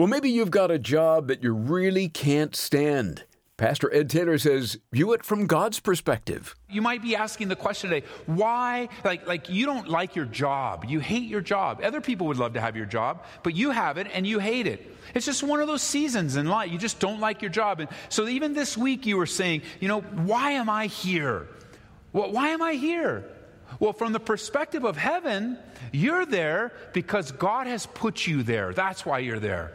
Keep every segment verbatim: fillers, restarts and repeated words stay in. Well, maybe you've got a job that you really can't stand. Pastor Ed Taylor says, view it from God's perspective. You might be asking the question today, why, like, like you don't like your job. You hate your job. Other people would love to have your job, but you have it and you hate it. It's just one of those seasons in life. You just don't like your job. And so even this week you were saying, you know, why am I here? Well, why am I here? Well, from the perspective of heaven, you're there because God has put you there. That's why you're there.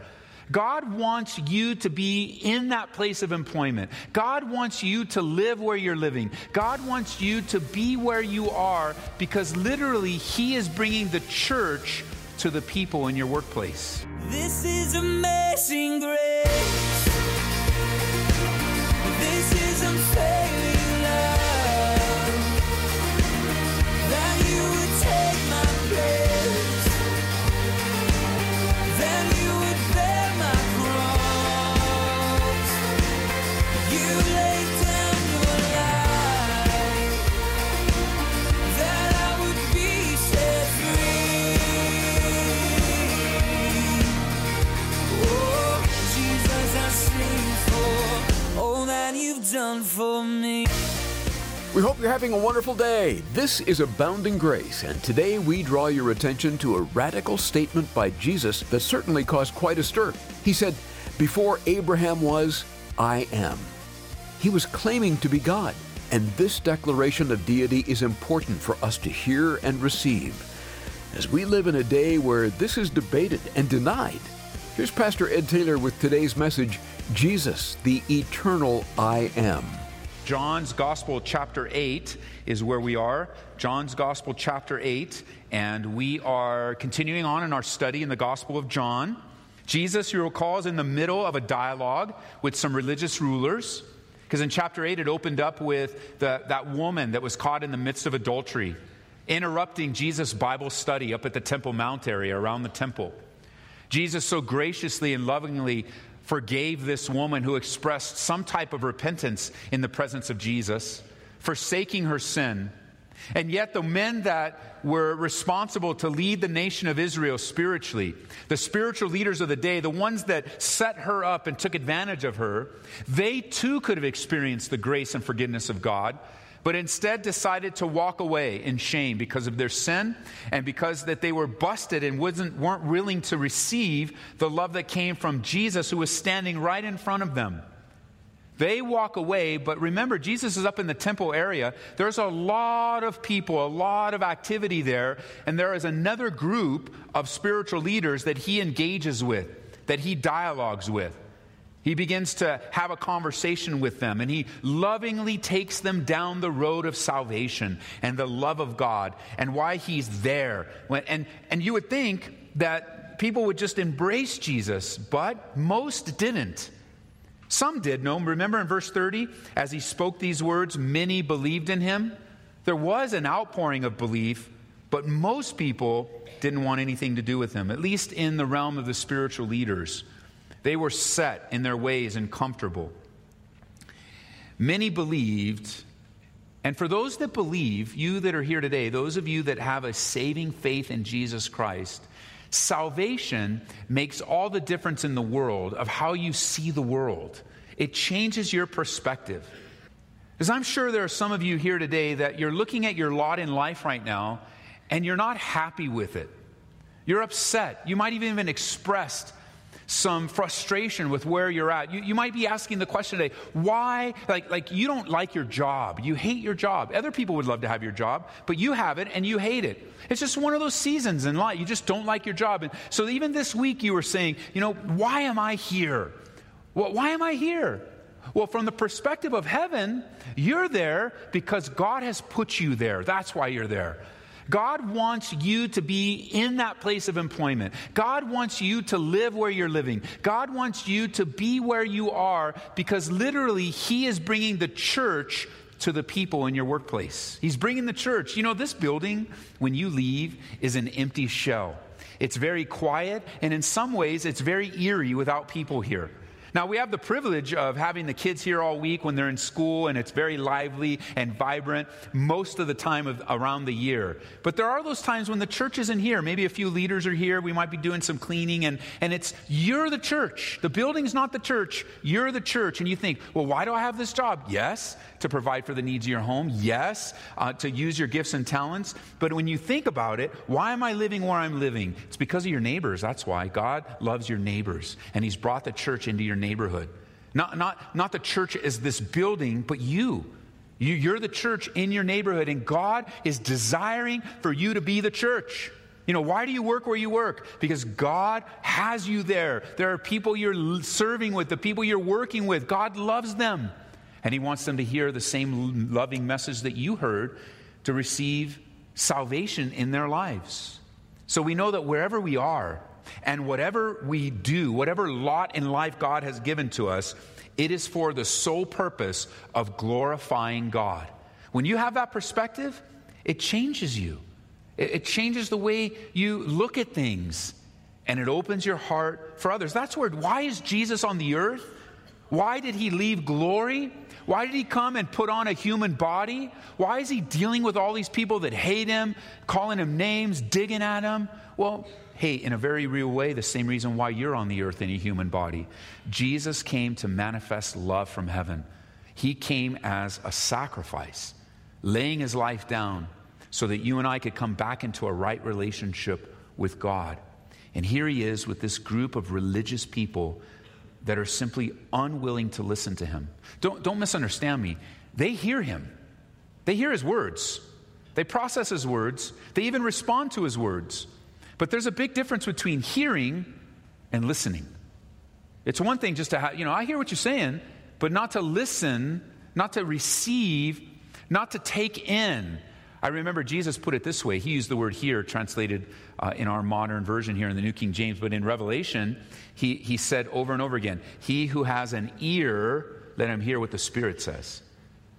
God wants you to be in that place of employment. God wants you to live where you're living. God wants you to be where you are because literally He is bringing the church to the people in your workplace. This is amazing grace. This is unfailing love. That you would take my place. That you would bear my cross. You laid down your life. That I would be set free. Oh, Jesus, I sing for all that you've done for me. We hope you're having a wonderful day. This is Abounding Grace, and today we draw your attention to a radical statement by Jesus that certainly caused quite a stir. He said, "Before Abraham was, I am." He was claiming to be God, and this declaration of deity is important for us to hear and receive. As we live in a day where this is debated and denied, here's Pastor Ed Taylor with today's message, Jesus, the Eternal I Am. John's Gospel chapter eight is where we are. John's Gospel chapter eight, and we are continuing on in our study in the Gospel of John. Jesus, you recall, is in the middle of a dialogue with some religious rulers, because in chapter eight it opened up with the, that woman that was caught in the midst of adultery, interrupting Jesus' Bible study up at the Temple Mount area around the temple. Jesus so graciously and lovingly forgave this woman who expressed some type of repentance in the presence of Jesus, forsaking her sin. And yet the men that were responsible to lead the nation of Israel spiritually, the spiritual leaders of the day, the ones that set her up and took advantage of her, they too could have experienced the grace and forgiveness of God, but instead decided to walk away in shame because of their sin and because that they were busted and wasn't, weren't willing to receive the love that came from Jesus who was standing right in front of them. They walk away, but remember, Jesus is up in the temple area. There's a lot of people, a lot of activity there, and there is another group of spiritual leaders that he engages with, that he dialogues with. He begins to have a conversation with them, and he lovingly takes them down the road of salvation and the love of God and why he's there. And, and you would think that people would just embrace Jesus, but most didn't. Some did. No, remember in verse thirty, as he spoke these words, many believed in him. There was an outpouring of belief, but most people didn't want anything to do with him, at least in the realm of the spiritual leaders. They were set in their ways and comfortable. Many believed, and for those that believe, you that are here today, those of you that have a saving faith in Jesus Christ, salvation makes all the difference in the world of how you see the world. It changes your perspective. Because I'm sure there are some of you here today that you're looking at your lot in life right now, and you're not happy with it. You're upset. You might even have been expressed some frustration with where you're at. You, you might be asking the question today, why, like, like you don't like your job. You hate your job. Other people would love to have your job, but you have it and you hate it. It's just one of those seasons in life. You just don't like your job. And so even this week you were saying, you know, why am I here? Well, why am I here? Well, from the perspective of heaven, you're there because God has put you there. That's why you're there. God wants you to be in that place of employment. God wants you to live where you're living. God wants you to be where you are because literally He is bringing the church to the people in your workplace. He's bringing the church. You know, this building, when you leave, is an empty shell. It's very quiet, and in some ways, it's very eerie without people here. Now, we have the privilege of having the kids here all week when they're in school, and it's very lively and vibrant most of the time of, around the year. But there are those times when the church isn't here. Maybe a few leaders are here. We might be doing some cleaning, and, and it's, you're the church. The building's not the church. You're the church. And you think, well, why do I have this job? Yes, to provide for the needs of your home. Yes, uh, to use your gifts and talents. But when you think about it, why am I living where I'm living? It's because of your neighbors. That's why. God loves your neighbors, and he's brought the church into your neighborhood. Not, not, not the church as this building, but you. you. You're the church in your neighborhood, and God is desiring for you to be the church. You know, why do you work where you work? Because God has you there. There are people you're serving with, the people you're working with. God loves them, and he wants them to hear the same loving message that you heard to receive salvation in their lives. So we know that wherever we are, and whatever we do, whatever lot in life God has given to us, it is for the sole purpose of glorifying God. When you have that perspective, it changes you. It changes the way you look at things, and it opens your heart for others. That's where, why is Jesus on the earth? Why did he leave glory? Why did he come and put on a human body? Why is he dealing with all these people that hate him, calling him names, digging at him? Well, hey, in a very real way, the same reason why you're on the earth in a human body. Jesus came to manifest love from heaven. He came as a sacrifice, laying his life down so that you and I could come back into a right relationship with God. And here he is with this group of religious people that are simply unwilling to listen to him. Don't, don't misunderstand me. They hear him. They hear his words. They process his words. They even respond to his words. But there's a big difference between hearing and listening. It's one thing just to have, you know, I hear what you're saying, but not to listen, not to receive, not to take in. I remember Jesus put it this way. He used the word hear, translated uh, in our modern version here in the New King James, but in Revelation, he, he said over and over again, he who has an ear, let him hear what the Spirit says.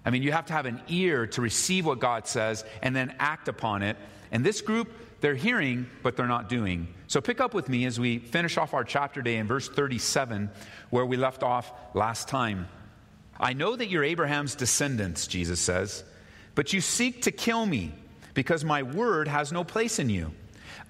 I mean, you have to have an ear to receive what God says and then act upon it. And this group, they're hearing, but they're not doing. So pick up with me as we finish off our chapter today in verse thirty-seven, where we left off last time. I know that you're Abraham's descendants, Jesus says, but you seek to kill me because my word has no place in you.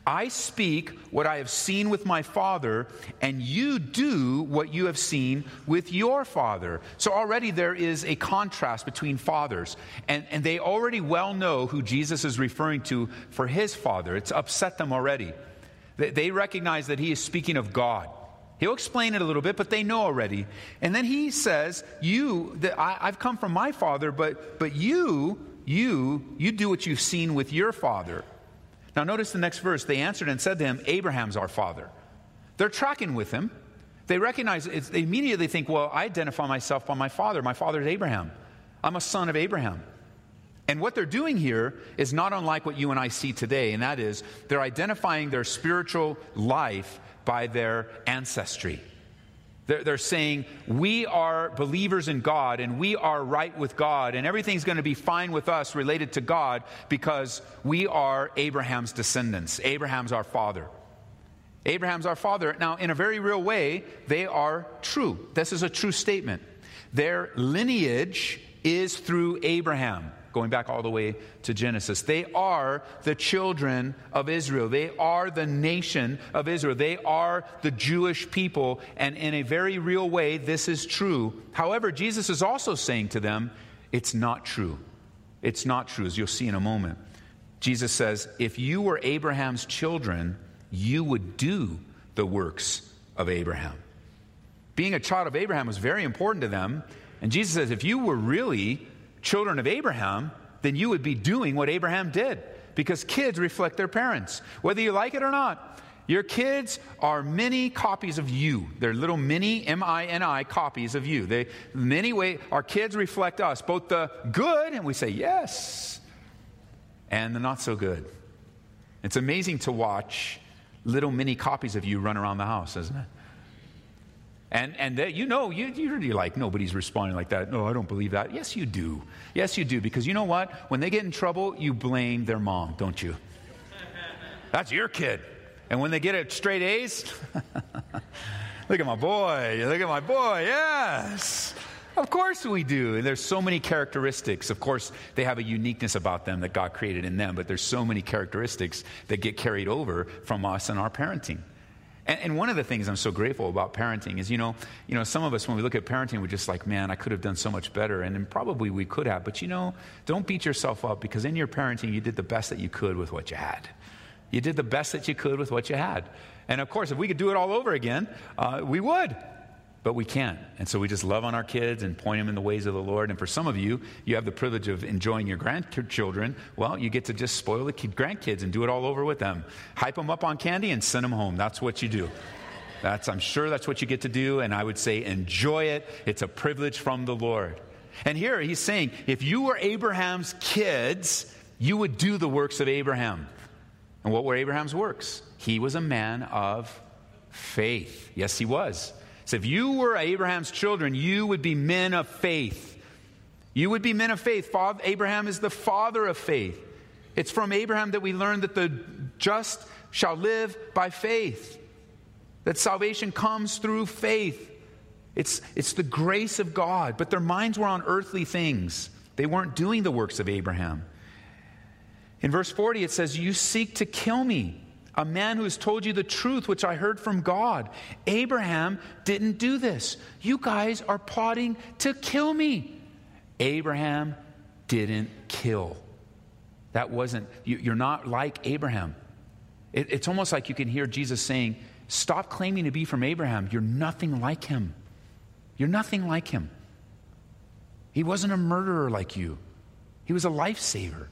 I speak what I have seen with my father, and you do what you have seen with your father. So already there is a contrast between fathers, and, and they already well know who Jesus is referring to for his father. It's upset them already. They, they recognize that he is speaking of God. He'll explain it a little bit, but they know already. And then he says, you, that I, I've come from my father, but, but you, you, you do what you've seen with your father. Now, notice the next verse. They answered and said to him, Abraham's our father. They're tracking with him. They recognize it. They immediately think, well, I identify myself by my father. My father is Abraham. I'm a son of Abraham. And what they're doing here is not unlike what you and I see today, and that is they're identifying their spiritual life by their ancestry. They're, they're saying, we are believers in God, and we are right with God, and everything's going to be fine with us related to God because we are Abraham's descendants. Abraham's our father. Abraham's our father. Now, in a very real way, they are true. This is a true statement. Their lineage is through Abraham, going back all the way to Genesis. They are the children of Israel. They are the nation of Israel. They are the Jewish people, and in a very real way, this is true. However, Jesus is also saying to them, it's not true. It's not true, as you'll see in a moment. Jesus says, if you were Abraham's children, you would do the works of Abraham. Being a child of Abraham was very important to them, and Jesus says, if you were really children of Abraham, then you would be doing what Abraham did, because kids reflect their parents. Whether you like it or not, your kids are mini copies of you. They're little mini, M I N I, copies of you. They, in many ways, our kids reflect us, both the good, and we say yes, and the not so good. It's amazing to watch little mini copies of you run around the house, isn't it? And and they, you know, you, you're like, nobody's responding like that. No, I don't believe that. Yes, you do. Yes, you do. Because you know what? When they get in trouble, you blame their mom, don't you? That's your kid. And when they get a straight A's, Look at my boy. Look at my boy. Yes. Of course we do. There's so many characteristics. Of course, they have a uniqueness about them that God created in them, but there's so many characteristics that get carried over from us and our parenting. And, and one of the things I'm so grateful about parenting is, you know, you know, some of us, when we look at parenting, we're just like, man, I could have done so much better. And, and probably we could have. But, you know, don't beat yourself up, because in your parenting, you did the best that you could with what you had. You did the best that you could with what you had. And, of course, if we could do it all over again, uh, we would. But we can't. And so we just love on our kids and point them in the ways of the Lord. And for some of you, you have the privilege of enjoying your grandchildren. Well, you get to just spoil the kid, grandkids and do it all over with them. Hype them up on candy and send them home. That's what you do. That's, I'm sure that's what you get to do. And I would say enjoy it. It's a privilege from the Lord. And here he's saying, if you were Abraham's kids, you would do the works of Abraham. And what were Abraham's works? He was a man of faith. Yes, he was. So if you were Abraham's children, you would be men of faith. You would be men of faith. Father, Abraham is the father of faith. It's from Abraham that we learn that the just shall live by faith, that salvation comes through faith. It's, it's the grace of God, but their minds were on earthly things. They weren't doing the works of Abraham. In verse forty, it says, "You seek to kill me, a man who has told you the truth, which I heard from God. Abraham didn't do this. You guys are plotting to kill me." Abraham didn't kill. That wasn't, you, you're not like Abraham. It, it's almost like you can hear Jesus saying, stop claiming to be from Abraham. You're nothing like him. You're nothing like him. He wasn't a murderer like you. He was a lifesaver.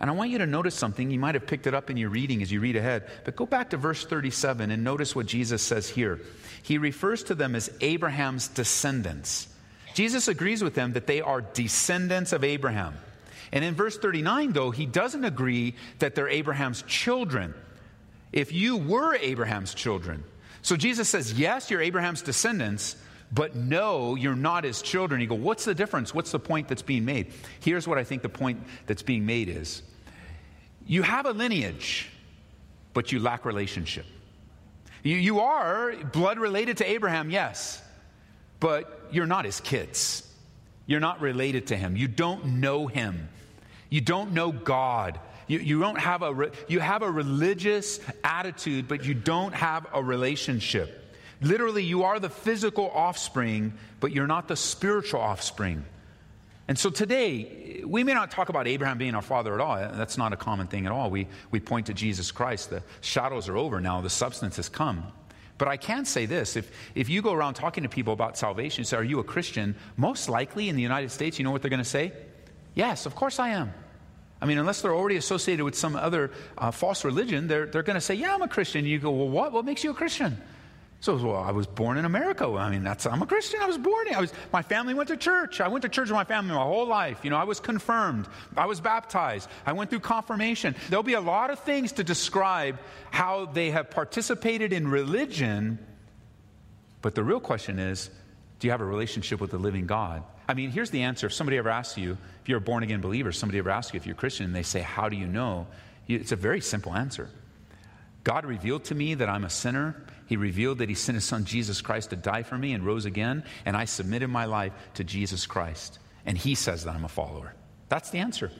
And I want you to notice something. You might have picked it up in your reading as you read ahead. But go back to verse thirty-seven and notice what Jesus says here. He refers to them as Abraham's descendants. Jesus agrees with them that they are descendants of Abraham. And in verse thirty-nine, though, he doesn't agree that they're Abraham's children. If you were Abraham's children. So Jesus says, yes, you're Abraham's descendants, but no, you're not his children. You go, what's the difference? What's the point that's being made? Here's what I think the point that's being made is. You have a lineage, but you lack relationship. You, you are blood related to Abraham, yes, but you're not his kids. You're not related to him. You don't know him. You don't know God. You, you don't have a re- you have a religious attitude, but you don't have a relationship. Literally, you are the physical offspring, but you're not the spiritual offspring. And so today, we may not talk about Abraham being our father at all. That's not a common thing at all. We, we point to Jesus Christ. The shadows are over now. The substance has come. But I can say this. If, if you go around talking to people about salvation and say, are you a Christian? Most likely in the United States, you know what they're going to say? Yes, of course I am. I mean, unless they're already associated with some other uh, false religion, they're, they're going to say, yeah, I'm a Christian. And you go, well, what? What makes you a Christian? So, well, I was born in America. I mean, that's, I'm a Christian. I was born here. I was, my family went to church. I went to church with my family my whole life. You know, I was confirmed. I was baptized. I went through confirmation. There'll be a lot of things to describe how they have participated in religion. But the real question is, do you have a relationship with the living God? I mean, here's the answer. If somebody ever asks you, if you're a born-again believer, somebody ever asks you if you're a Christian, and they say, how do you know? It's a very simple answer. God revealed to me that I'm a sinner. He revealed that he sent his son Jesus Christ to die for me and rose again. And I submitted my life to Jesus Christ. And he says that I'm a follower. That's the answer.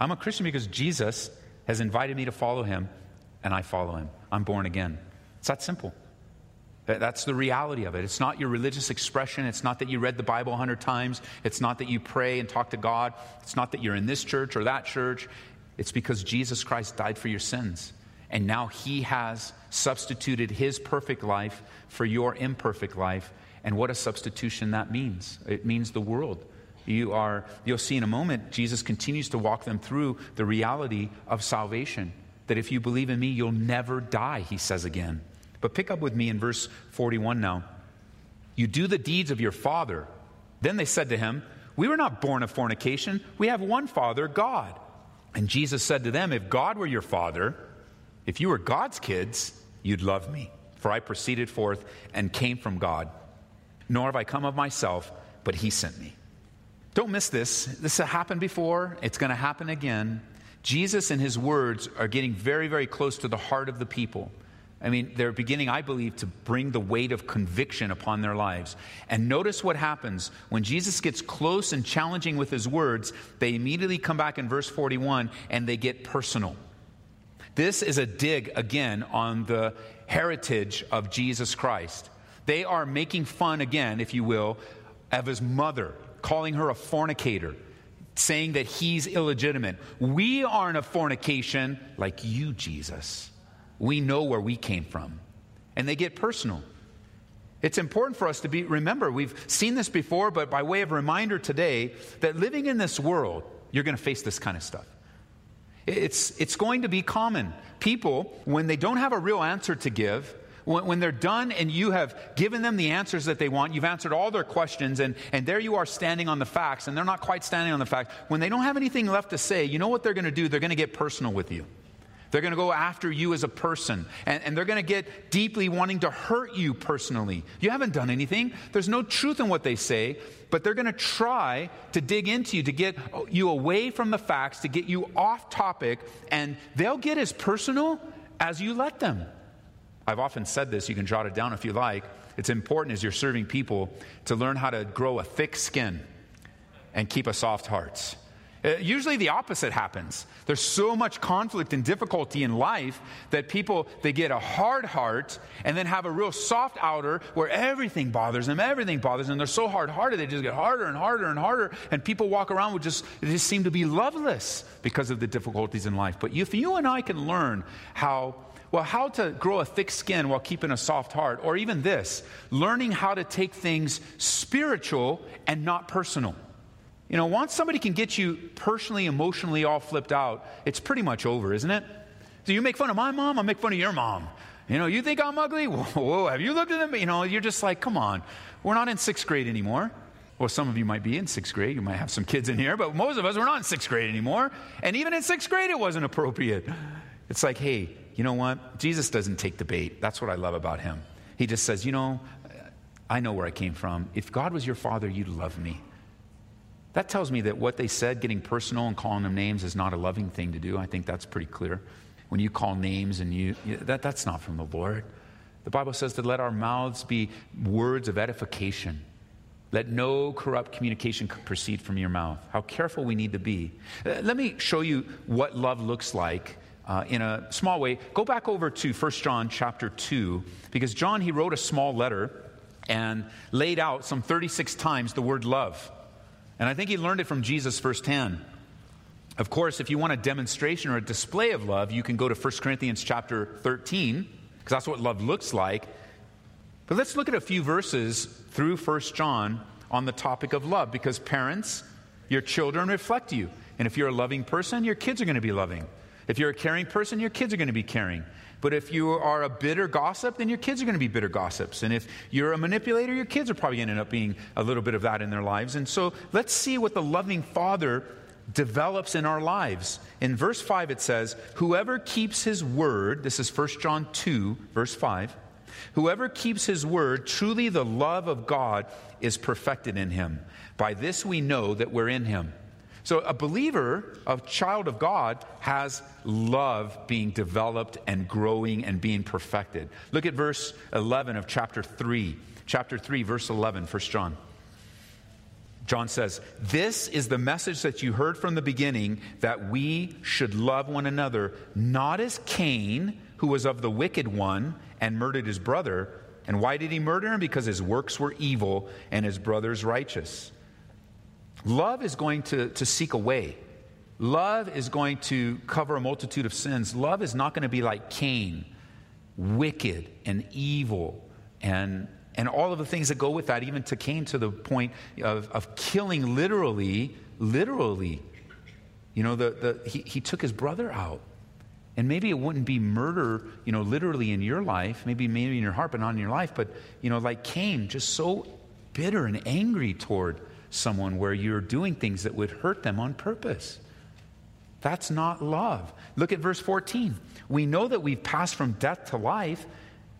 I'm a Christian because Jesus has invited me to follow him. And I follow him. I'm born again. It's that simple. That's the reality of it. It's not your religious expression. It's not that you read the Bible a hundred times. It's not that you pray and talk to God. It's not that you're in this church or that church. It's because Jesus Christ died for your sins. And now he has substituted his perfect life for your imperfect life. And what a substitution that means. It means the world. You are, you'll see in a moment, Jesus continues to walk them through the reality of salvation. That if you believe in me, you'll never die, he says again. But pick up with me in verse forty-one now. You do the deeds of your father. Then they said to him, we were not born of fornication. We have one father, God. And Jesus said to them, if God were your father, if you were God's kids, you'd love me, for I proceeded forth and came from God. Nor have I come of myself, but he sent me. Don't miss this. This happened before. It's going to happen again. Jesus and his words are getting very, very close to the heart of the people. I mean, they're beginning, I believe, to bring the weight of conviction upon their lives. And notice what happens. When Jesus gets close and challenging with his words, they immediately come back in verse forty-one and they get personal. This is a dig, again, on the heritage of Jesus Christ. They are making fun, again, if you will, of his mother, calling her a fornicator, saying that he's illegitimate. We aren't a fornication like you, Jesus. We know where we came from. And they get personal. It's important for us to be, remember, we've seen this before, but by way of reminder today, that living in this world, you're going to face this kind of stuff. It's, it's going to be common. People, when they don't have a real answer to give, when, when they're done and you have given them the answers that they want, you've answered all their questions, and, and there you are standing on the facts, and they're not quite standing on the facts. When they don't have anything left to say, you know what they're going to do? They're going to get personal with you. They're going to go after you as a person, and, and they're going to get deeply wanting to hurt you personally. You haven't done anything. There's no truth in what they say, but they're going to try to dig into you, to get you away from the facts, to get you off topic, and they'll get as personal as you let them. I've often said this. You can jot it down if you like. It's important as you're serving people to learn how to grow a thick skin and keep a soft heart. Usually the opposite happens. There's so much conflict and difficulty in life that people, they get a hard heart and then have a real soft outer where everything bothers them, everything bothers them. They're so hard-hearted, they just get harder and harder and harder, and people walk around with just, they just seem to be loveless because of the difficulties in life. But if you and I can learn how, well, how to grow a thick skin while keeping a soft heart, or even this, learning how to take things spiritual and not personal. You know, once somebody can get you personally, emotionally all flipped out, it's pretty much over, isn't it? So you make fun of my mom, I'll make fun of your mom. You know, you think I'm ugly? Whoa, whoa, have you looked at them? You know, you're just like, come on, we're not in sixth grade anymore. Well, some of you might be in sixth grade. You might have some kids in here, but most of us, we're not in sixth grade anymore. And even in sixth grade, it wasn't appropriate. It's like, hey, you know what? Jesus doesn't take the bait. That's what I love about him. He just says, you know, I know where I came from. If God was your father, you'd love me. That tells me that what they said, getting personal and calling them names, is not a loving thing to do. I think that's pretty clear. When you call names and you, that, that's not from the Lord. The Bible says to let our mouths be words of edification. Let no corrupt communication proceed from your mouth. How careful we need to be. Let me show you what love looks like uh, in a small way. Go back over to First John chapter two, because John, he wrote a small letter and laid out some thirty-six times the word love. And I think he learned it from Jesus firsthand. Of course, if you want a demonstration or a display of love, you can go to First Corinthians chapter thirteen, because that's what love looks like. But let's look at a few verses through First John on the topic of love, because parents, your children reflect you. And if you're a loving person, your kids are going to be loving. If you're a caring person, your kids are going to be caring. But if you are a bitter gossip, then your kids are going to be bitter gossips. And if you're a manipulator, your kids are probably going to end up being a little bit of that in their lives. And so let's see what the loving Father develops in our lives. In verse five, it says, whoever keeps his word, this is First John two, verse five, whoever keeps his word, truly the love of God is perfected in him. By this we know that we're in him. So a believer, a child of God, has love being developed and growing and being perfected. Look at verse eleven of chapter three. Chapter three, verse eleven, First John. John says, this is the message that you heard from the beginning, that we should love one another, not as Cain, who was of the wicked one and murdered his brother. And why did he murder him? Because his works were evil and his brother's righteous. Love is going to, to seek a way. Love is going to cover a multitude of sins. Love is not going to be like Cain, wicked and evil, and, and all of the things that go with that, even to Cain to the point of, of killing literally, literally. You know, the, the, he, he took his brother out. And maybe it wouldn't be murder, you know, literally in your life, maybe maybe in your heart, but not in your life. But, you know, like Cain, just so bitter and angry toward someone where you're doing things that would hurt them on purpose. That's not love. Look at verse fourteen. We know that we've passed from death to life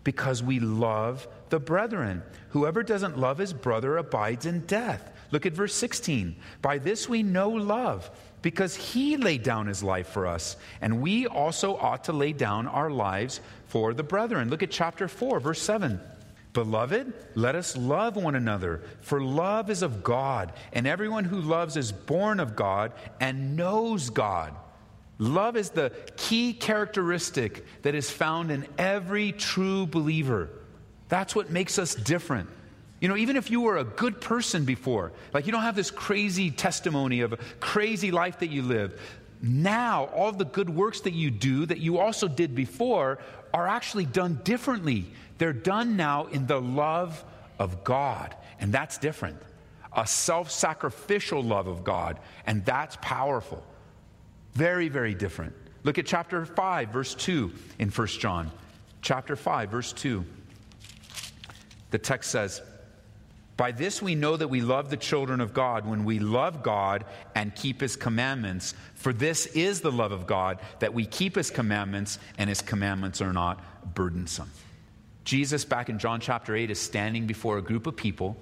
because we love the brethren. Whoever doesn't love his brother abides in death. Look at verse sixteen. By this we know love, because he laid down his life for us, and we also ought to lay down our lives for the brethren. Look at chapter four, verse seven. Beloved, let us love one another, for love is of God, and everyone who loves is born of God and knows God. Love is the key characteristic that is found in every true believer. That's what makes us different. You know, even if you were a good person before, like you don't have this crazy testimony of a crazy life that you lived, now all the good works that you do that you also did before are actually done differently. They're done now in the love of God, and that's different. A self-sacrificial love of God, and that's powerful. Very, very different. Look at chapter five, verse two in First John. Chapter five, verse two. The text says, by this we know that we love the children of God, when we love God and keep his commandments. For this is the love of God, that we keep his commandments, and his commandments are not burdensome. Jesus, back in John chapter eight, is standing before a group of people.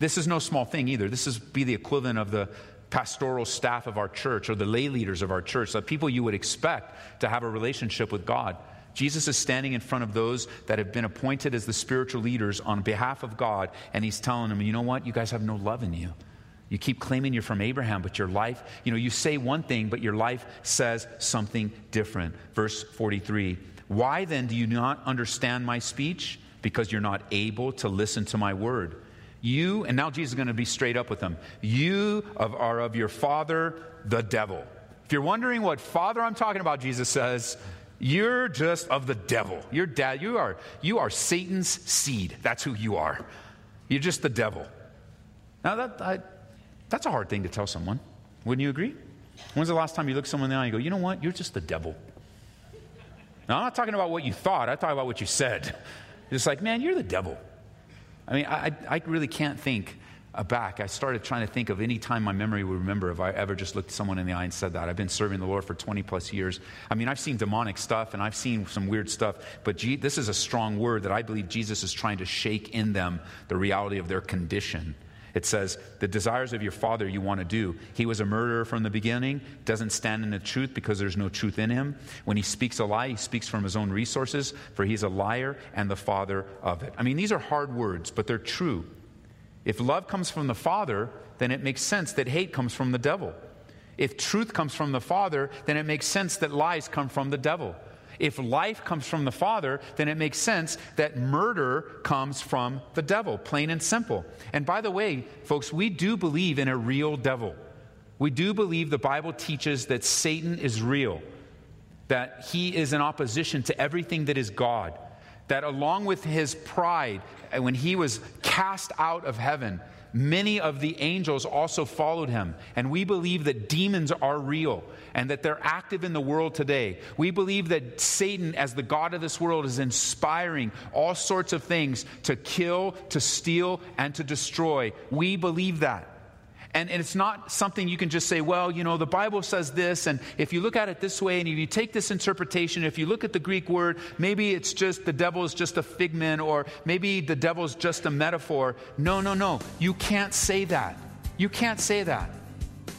This is no small thing either. This is be the equivalent of the pastoral staff of our church or the lay leaders of our church, the people you would expect to have a relationship with God. Jesus is standing in front of those that have been appointed as the spiritual leaders on behalf of God, and he's telling them, you know what? You guys have no love in you. You keep claiming you're from Abraham, but your life, you know, you say one thing, but your life says something different. Verse forty-three, why then do you not understand my speech? Because you're not able to listen to my word. You, and now Jesus is going to be straight up with them, you of, are of your father, the devil. If you're wondering what father I'm talking about, Jesus says, you're just of the devil. Your dad, you are, you are Satan's seed. That's who you are. You're just the devil. Now, that I, that's a hard thing to tell someone. Wouldn't you agree? When's the last time you look someone in the eye and you go, you know what? You're just the devil. Now, I'm not talking about what you thought. I'm talking about what you said. It's like, man, you're the devil. I mean, I, I really can't think back. I started trying to think of any time my memory would remember if I ever just looked someone in the eye and said that. I've been serving the Lord for twenty plus years. I mean, I've seen demonic stuff and I've seen some weird stuff, but G- this is a strong word that I believe Jesus is trying to shake in them the reality of their condition. It says, the desires of your father you want to do. He was a murderer from the beginning, doesn't stand in the truth because there's no truth in him. When he speaks a lie, he speaks from his own resources, for he's a liar and the father of it. I mean, these are hard words, but they're true. If love comes from the Father, then it makes sense that hate comes from the devil. If truth comes from the Father, then it makes sense that lies come from the devil. If life comes from the Father, then it makes sense that murder comes from the devil, plain and simple. And by the way, folks, we do believe in a real devil. We do believe the Bible teaches that Satan is real, that he is in opposition to everything that is God. That along with his pride, when he was cast out of heaven, many of the angels also followed him. And we believe that demons are real and that they're active in the world today. We believe that Satan, as the god of this world, is inspiring all sorts of things to kill, to steal, and to destroy. We believe that. And it's not something you can just say, well, you know, the Bible says this, and if you look at it this way, and if you take this interpretation, if you look at the Greek word, maybe it's just the devil is just a figment, or maybe the devil is just a metaphor. No, no, no. You can't say that. You can't say that.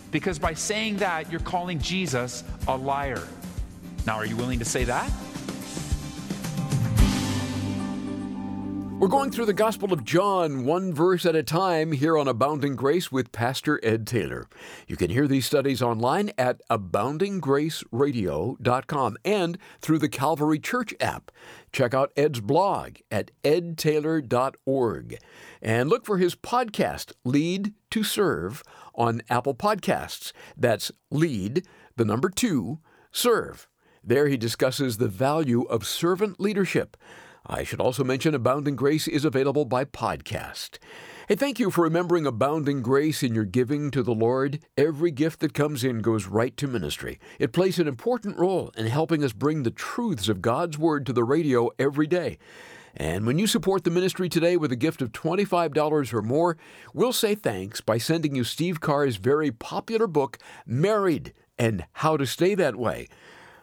Because by saying that, you're calling Jesus a liar. Now, are you willing to say that? We're going through the Gospel of John, one verse at a time, here on Abounding Grace with Pastor Ed Taylor. You can hear these studies online at abounding grace radio dot com and through the Calvary Church app. Check out Ed's blog at ed taylor dot org. And look for his podcast, Lead to Serve, on Apple Podcasts. That's Lead, the number two, Serve. There he discusses the value of servant leadership. I should also mention Abounding Grace is available by podcast. Hey, thank you for remembering Abounding Grace in your giving to the Lord. Every gift that comes in goes right to ministry. It plays an important role in helping us bring the truths of God's Word to the radio every day. And when you support the ministry today with a gift of twenty-five dollars or more, we'll say thanks by sending you Steve Carr's very popular book, Married and How to Stay That Way.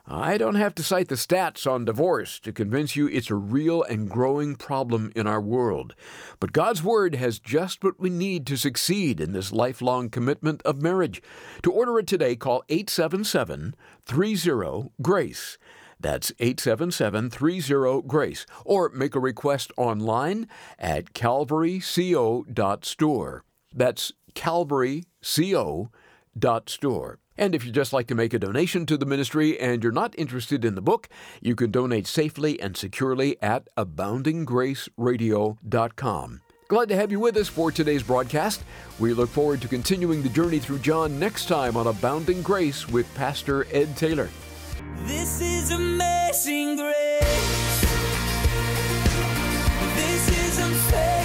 I don't have to cite the stats on divorce to convince you it's a real and growing problem in our world. But God's Word has just what we need to succeed in this lifelong commitment of marriage. To order it today, call eight seven seven, three zero, GRACE. That's eight seven seven, three zero, GRACE. Or make a request online at calvary co dot store. That's calvary co dot store. And if you'd just like to make a donation to the ministry and you're not interested in the book, you can donate safely and securely at abounding grace radio dot com. Glad to have you with us for today's broadcast. We look forward to continuing the journey through John next time on Abounding Grace with Pastor Ed Taylor. This is amazing grace. This is unfailing.